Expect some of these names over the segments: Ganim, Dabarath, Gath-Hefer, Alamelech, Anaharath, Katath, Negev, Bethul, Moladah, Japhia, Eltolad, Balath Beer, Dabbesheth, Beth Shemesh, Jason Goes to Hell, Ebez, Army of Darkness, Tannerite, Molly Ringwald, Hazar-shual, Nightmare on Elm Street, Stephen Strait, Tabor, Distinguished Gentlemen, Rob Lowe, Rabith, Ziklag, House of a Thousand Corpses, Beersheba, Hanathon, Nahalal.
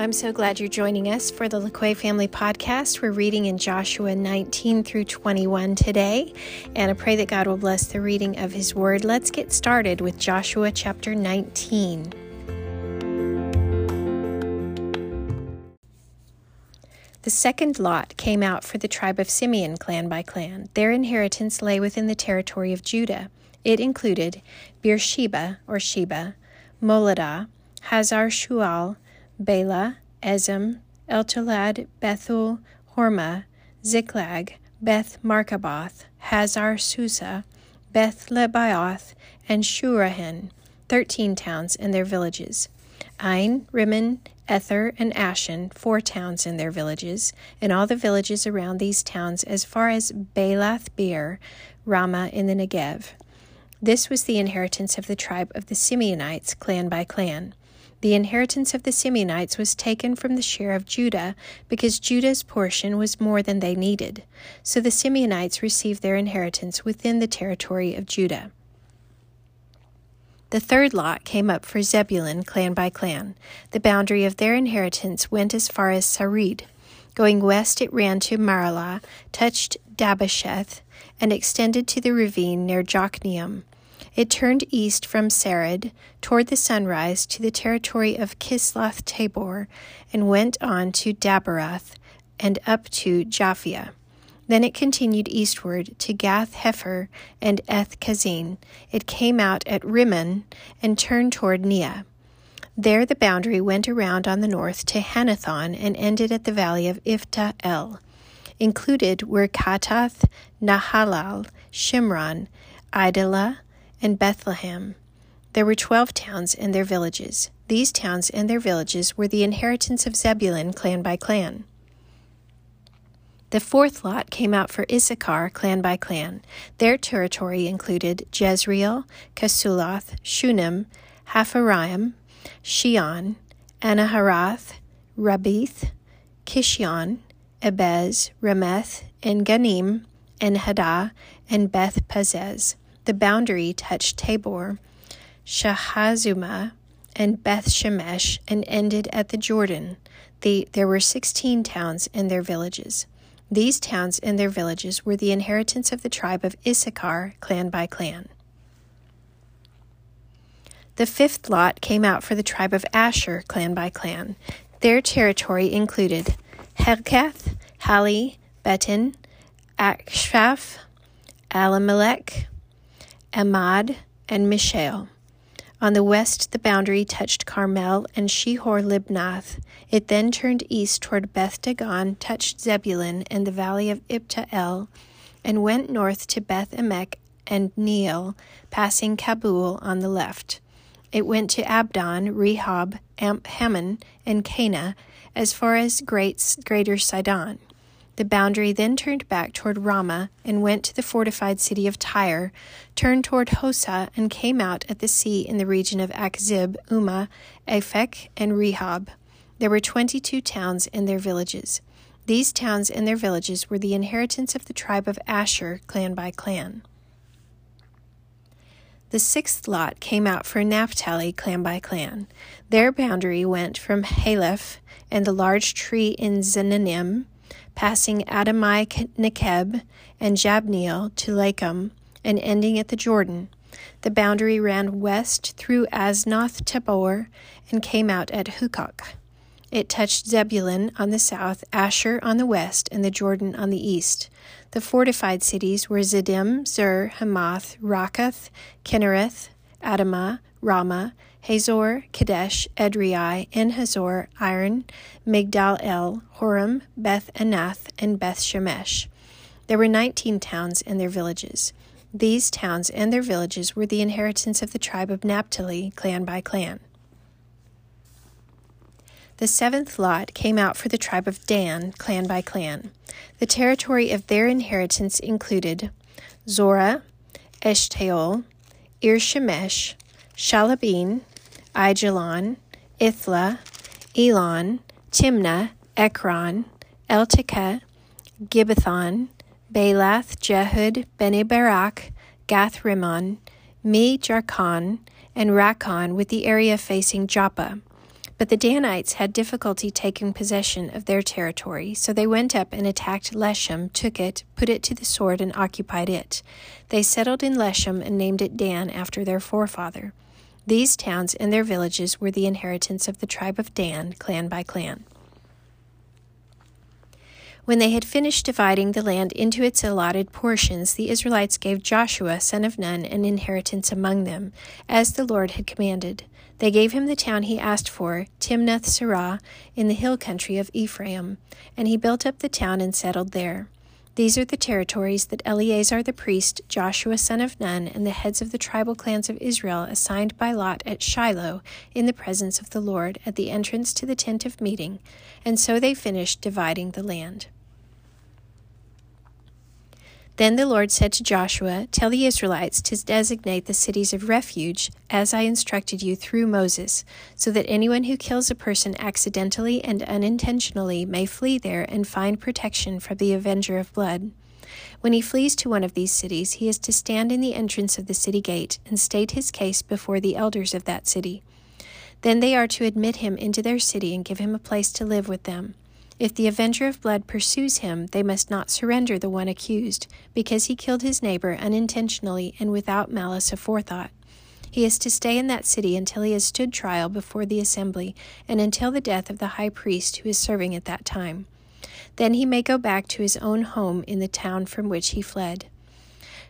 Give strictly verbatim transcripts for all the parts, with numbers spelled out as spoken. I'm so glad you're joining us for the LaQuay Family Podcast. We're reading in Joshua nineteen through twenty-one today, and I pray that God will bless the reading of His Word. Let's get started with Joshua chapter nineteen. The second lot came out for the tribe of Simeon, clan by clan. Their inheritance lay within the territory of Judah. It included Beersheba, or Sheba, Moladah, Hazar-shual, Balath, Ezim, Eltolad, Bethul, Horma, Ziklag, Beth Markaboth, Hazar Susa, Beth Lebioth, and Shurahen, thirteen towns and their villages. Ain, Rimmon, Ether, and Ashen, four towns and their villages, and all the villages around these towns as far as Balath Beer, Ramah in the Negev. This was the inheritance of the tribe of the Simeonites, clan by clan. The inheritance of the Simeonites was taken from the share of Judah, because Judah's portion was more than they needed. So the Simeonites received their inheritance within the territory of Judah. The third lot came up for Zebulun, clan by clan. The boundary of their inheritance went as far as Sarid. Going west, it ran to Maralah, touched Dabbesheth, and extended to the ravine near Jokneam. It turned east from Sarid toward the sunrise to the territory of Kisloth-Tabor, and went on to Dabarath and up to Japhia. Then it continued eastward to Gath-Hefer and Eth-Kazin. It came out at Rimmon and turned toward Neah. There the boundary went around on the north to Hanathon and ended at the valley of Ifta-El. Included were Katath, Nahalal, Shimron, Idalah, and Bethlehem. There were twelve towns and their villages. These towns and their villages were the inheritance of Zebulun, clan by clan. The fourth lot came out for Issachar, clan by clan. Their territory included Jezreel, Kesuloth, Shunem, Hapharaim, Shion, Anaharath, Rabith, Kishion, Ebez, Remeth, and Ganim, and Haddah, and Beth Pazez. The boundary touched Tabor, Shahazuma, and Beth Shemesh, and ended at the Jordan. The, there were sixteen towns and their villages. These towns and their villages were the inheritance of the tribe of Issachar, clan by clan. The fifth lot came out for the tribe of Asher, clan by clan. Their territory included Helkath, Hali, Betin, Akshaph, Alamelech, Amad, and Mishael. On the west, the boundary touched Carmel and Shehor-Libnath. It then turned east toward Beth Dagon, touched Zebulun and the valley of Ibta-El, and went north to Beth-Emek and Neel, passing Kabul on the left. It went to Abdon, Rehob, Amp- Hammon, and Cana, as far as Great, Greater Sidon. The boundary then turned back toward Ramah and went to the fortified city of Tyre, turned toward Hosa, and came out at the sea in the region of Akzib, Umah, Aphek, and Rehob. There were twenty-two towns and their villages. These towns and their villages were the inheritance of the tribe of Asher, clan by clan. The sixth lot came out for Naphtali, clan by clan. Their boundary went from Haleph and the large tree in Zananim, passing Adamai Nekeb and Jabneel to Lakum, and ending at the Jordan. The boundary ran west through Aznoth-Tabor and came out at Hukok. It touched Zebulun on the south, Asher on the west, and the Jordan on the east. The fortified cities were Zedim, Zur, Hamath, Rakath, Kinnereth, Adamah, Ramah, Hazor, Kadesh, Edrei, En Hazor, Iron, Migdal El, Horem, Beth Anath, and Beth Shemesh. There were nineteen towns and their villages. These towns and their villages were the inheritance of the tribe of Naphtali, clan by clan. The seventh lot came out for the tribe of Dan, clan by clan. The territory of their inheritance included Zorah, Eshtaol, Ir Shemesh, Shalabin, Aijalon, Ithla, Elon, Timnah, Ekron, Eltikah, Gibbethon, Balath, Jehud, Bene-Barak, Gath-Rimmon, Me-Jarkon, and Rakon, with the area facing Joppa. But the Danites had difficulty taking possession of their territory, so they went up and attacked Leshem, took it, put it to the sword, and occupied it. They settled in Leshem and named it Dan after their forefather. These towns and their villages were the inheritance of the tribe of Dan, clan by clan. When they had finished dividing the land into its allotted portions, the Israelites gave Joshua, son of Nun, an inheritance among them, as the Lord had commanded. They gave him the town he asked for, Timnath-Serah, in the hill country of Ephraim, and he built up the town and settled there. These are the territories that Eleazar the priest, Joshua son of Nun, and the heads of the tribal clans of Israel assigned by lot at Shiloh in the presence of the Lord at the entrance to the tent of meeting, and so they finished dividing the land. Then the Lord said to Joshua, "Tell the Israelites to designate the cities of refuge, as I instructed you through Moses, so that anyone who kills a person accidentally and unintentionally may flee there and find protection from the avenger of blood. When he flees to one of these cities, he is to stand in the entrance of the city gate and state his case before the elders of that city. Then they are to admit him into their city and give him a place to live with them. If the avenger of blood pursues him, they must not surrender the one accused, because he killed his neighbor unintentionally and without malice aforethought. He is to stay in that city until he has stood trial before the assembly, and until the death of the high priest who is serving at that time. Then he may go back to his own home in the town from which he fled."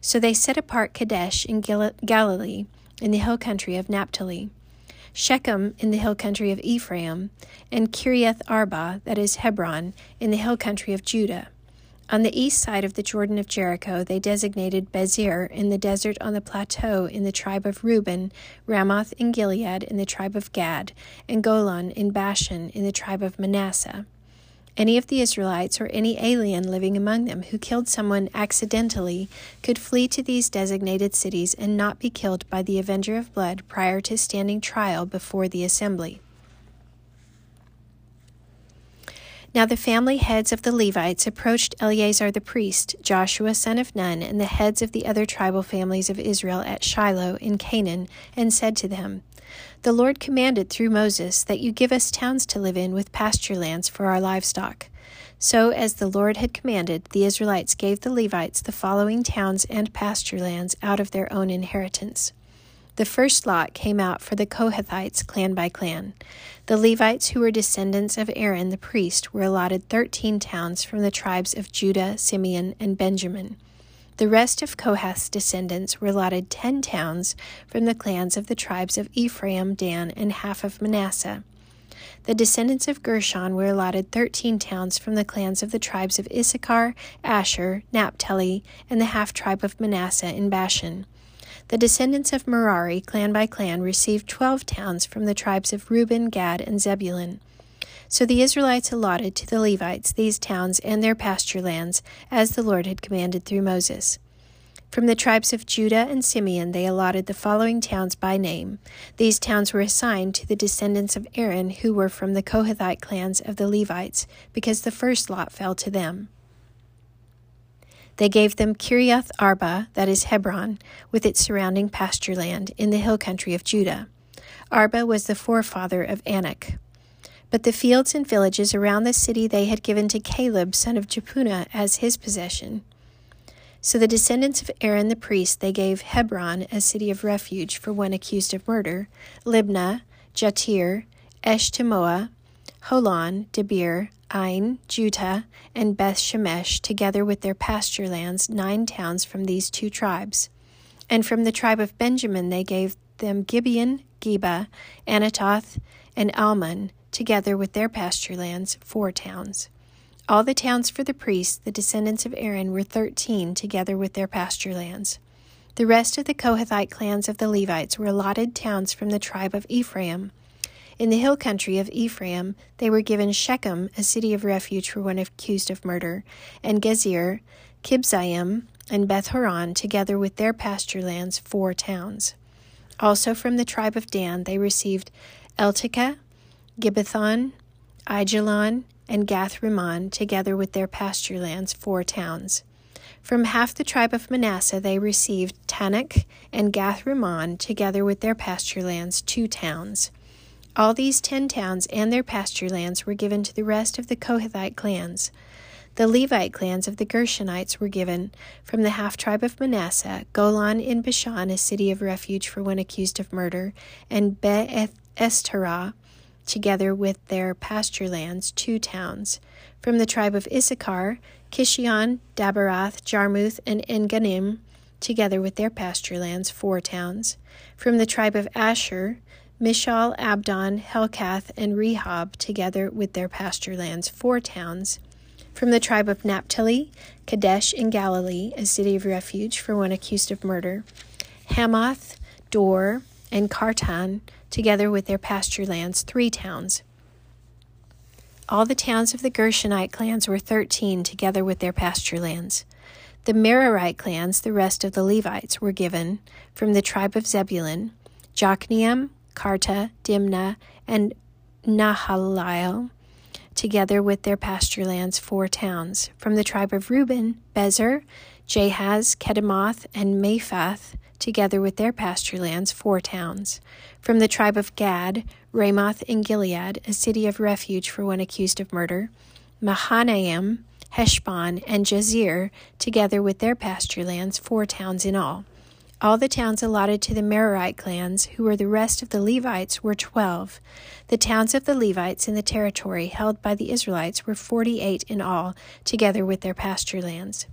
So they set apart Kadesh in Gal- Galilee, in the hill country of Naphtali, Shechem in the hill country of Ephraim, and Kiriath Arba, that is Hebron, in the hill country of Judah. On the east side of the Jordan of Jericho, they designated Bezer in the desert on the plateau in the tribe of Reuben, Ramoth in Gilead in the tribe of Gad, and Golan in Bashan in the tribe of Manasseh. Any of the Israelites or any alien living among them who killed someone accidentally could flee to these designated cities and not be killed by the avenger of blood prior to standing trial before the assembly. Now the family heads of the Levites approached Eleazar the priest, Joshua son of Nun, and the heads of the other tribal families of Israel at Shiloh in Canaan, and said to them, "The Lord commanded through Moses that you give us towns to live in with pasture lands for our livestock." So, as the Lord had commanded, the Israelites gave the Levites the following towns and pasture lands out of their own inheritance. The first lot came out for the Kohathites clan by clan. The Levites, who were descendants of Aaron the priest, were allotted thirteen towns from the tribes of Judah, Simeon, and Benjamin. The rest of Kohath's descendants were allotted ten towns from the clans of the tribes of Ephraim, Dan, and half of Manasseh. The descendants of Gershon were allotted thirteen towns from the clans of the tribes of Issachar, Asher, Naphtali, and the half-tribe of Manasseh in Bashan. The descendants of Merari, clan by clan, received twelve towns from the tribes of Reuben, Gad, and Zebulun. So the Israelites allotted to the Levites these towns and their pasture lands, as the Lord had commanded through Moses. From the tribes of Judah and Simeon they allotted the following towns by name. These towns were assigned to the descendants of Aaron, who were from the Kohathite clans of the Levites, because the first lot fell to them. They gave them Kiriath Arba, that is Hebron, with its surrounding pasture land, in the hill country of Judah. Arba was the forefather of Anak. But the fields and villages around the city they had given to Caleb, son of Jephunneh, as his possession. So the descendants of Aaron the priest they gave Hebron as city of refuge for one accused of murder, Libnah, Jatir, Eshtemoa, Holon, Debir, Ain, Juta, and Beth Shemesh, together with their pasture lands, nine towns from these two tribes. And from the tribe of Benjamin they gave them Gibeon, Geba, Anatoth, and Almon, together with their pasture lands, four towns. All the towns for the priests, the descendants of Aaron, were thirteen, together with their pasture lands. The rest of the Kohathite clans of the Levites were allotted towns from the tribe of Ephraim. In the hill country of Ephraim, they were given Shechem, a city of refuge for one accused of murder, and Gezer, Kibzaim, and Beth Horon, together with their pasture lands, four towns. Also from the tribe of Dan, they received Eltikah, Gibbethon, Aijalon, and Gath-Rimmon, together with their pasture lands, four towns. From half the tribe of Manasseh they received Tanakh and Gath-Rimmon, together with their pasture lands, two towns. All these ten towns and their pasture lands were given to the rest of the Kohathite clans. The Levite clans of the Gershonites were given, from the half-tribe of Manasseh, Golan in Bashan, a city of refuge for one accused of murder, and Be-Eshterah, together with their pasture lands, two towns. From the tribe of Issachar, Kishion, Dabarath, Jarmuth, and Enganim, together with their pasture lands, four towns. From the tribe of Asher, Mishal, Abdon, Helkath, and Rehob, together with their pasture lands, four towns. From the tribe of Naphtali, Kadesh in Galilee, a city of refuge for one accused of murder, Hamath, Dor, and Kartan, together with their pasture lands, three towns. All the towns of the Gershonite clans were thirteen, together with their pasture lands. The Merarite clans, the rest of the Levites, were given, from the tribe of Zebulun, Jokneam, Karta, Dimnah, and Nahalil, together with their pasture lands, four towns. From the tribe of Reuben, Bezer, Jahaz, Kedemoth, and Mephath, together with their pasture lands, four towns. From the tribe of Gad, Ramoth in Gilead, a city of refuge for one accused of murder, Mahanaim, Heshbon, and Jazer, together with their pasture lands, four towns in all. All the towns allotted to the Merarite clans, who were the rest of the Levites, were twelve. The towns of the Levites in the territory held by the Israelites were forty-eight in all, together with their pasture lands.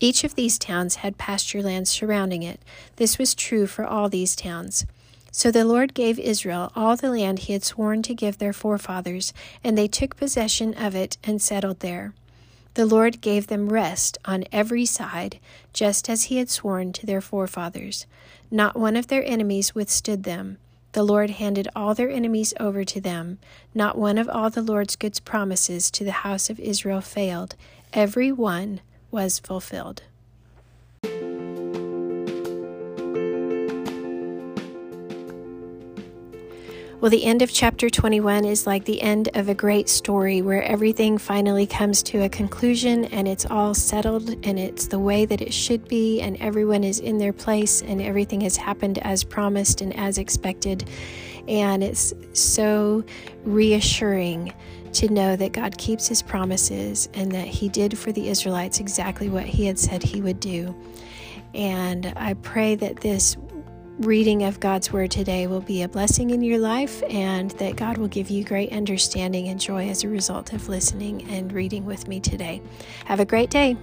Each of these towns had pasture lands surrounding it. This was true for all these towns. So the Lord gave Israel all the land he had sworn to give their forefathers, and they took possession of it and settled there. The Lord gave them rest on every side, just as he had sworn to their forefathers. Not one of their enemies withstood them. The Lord handed all their enemies over to them. Not one of all the Lord's good promises to the house of Israel failed. Every one was fulfilled. Well, the end of chapter twenty-one is like the end of a great story where everything finally comes to a conclusion and it's all settled and it's the way that it should be and everyone is in their place and everything has happened as promised and as expected. And it's so reassuring to know that God keeps his promises and that he did for the Israelites exactly what he had said he would do. And I pray that this reading of God's Word today will be a blessing in your life and that God will give you great understanding and joy as a result of listening and reading with me today. Have a great day.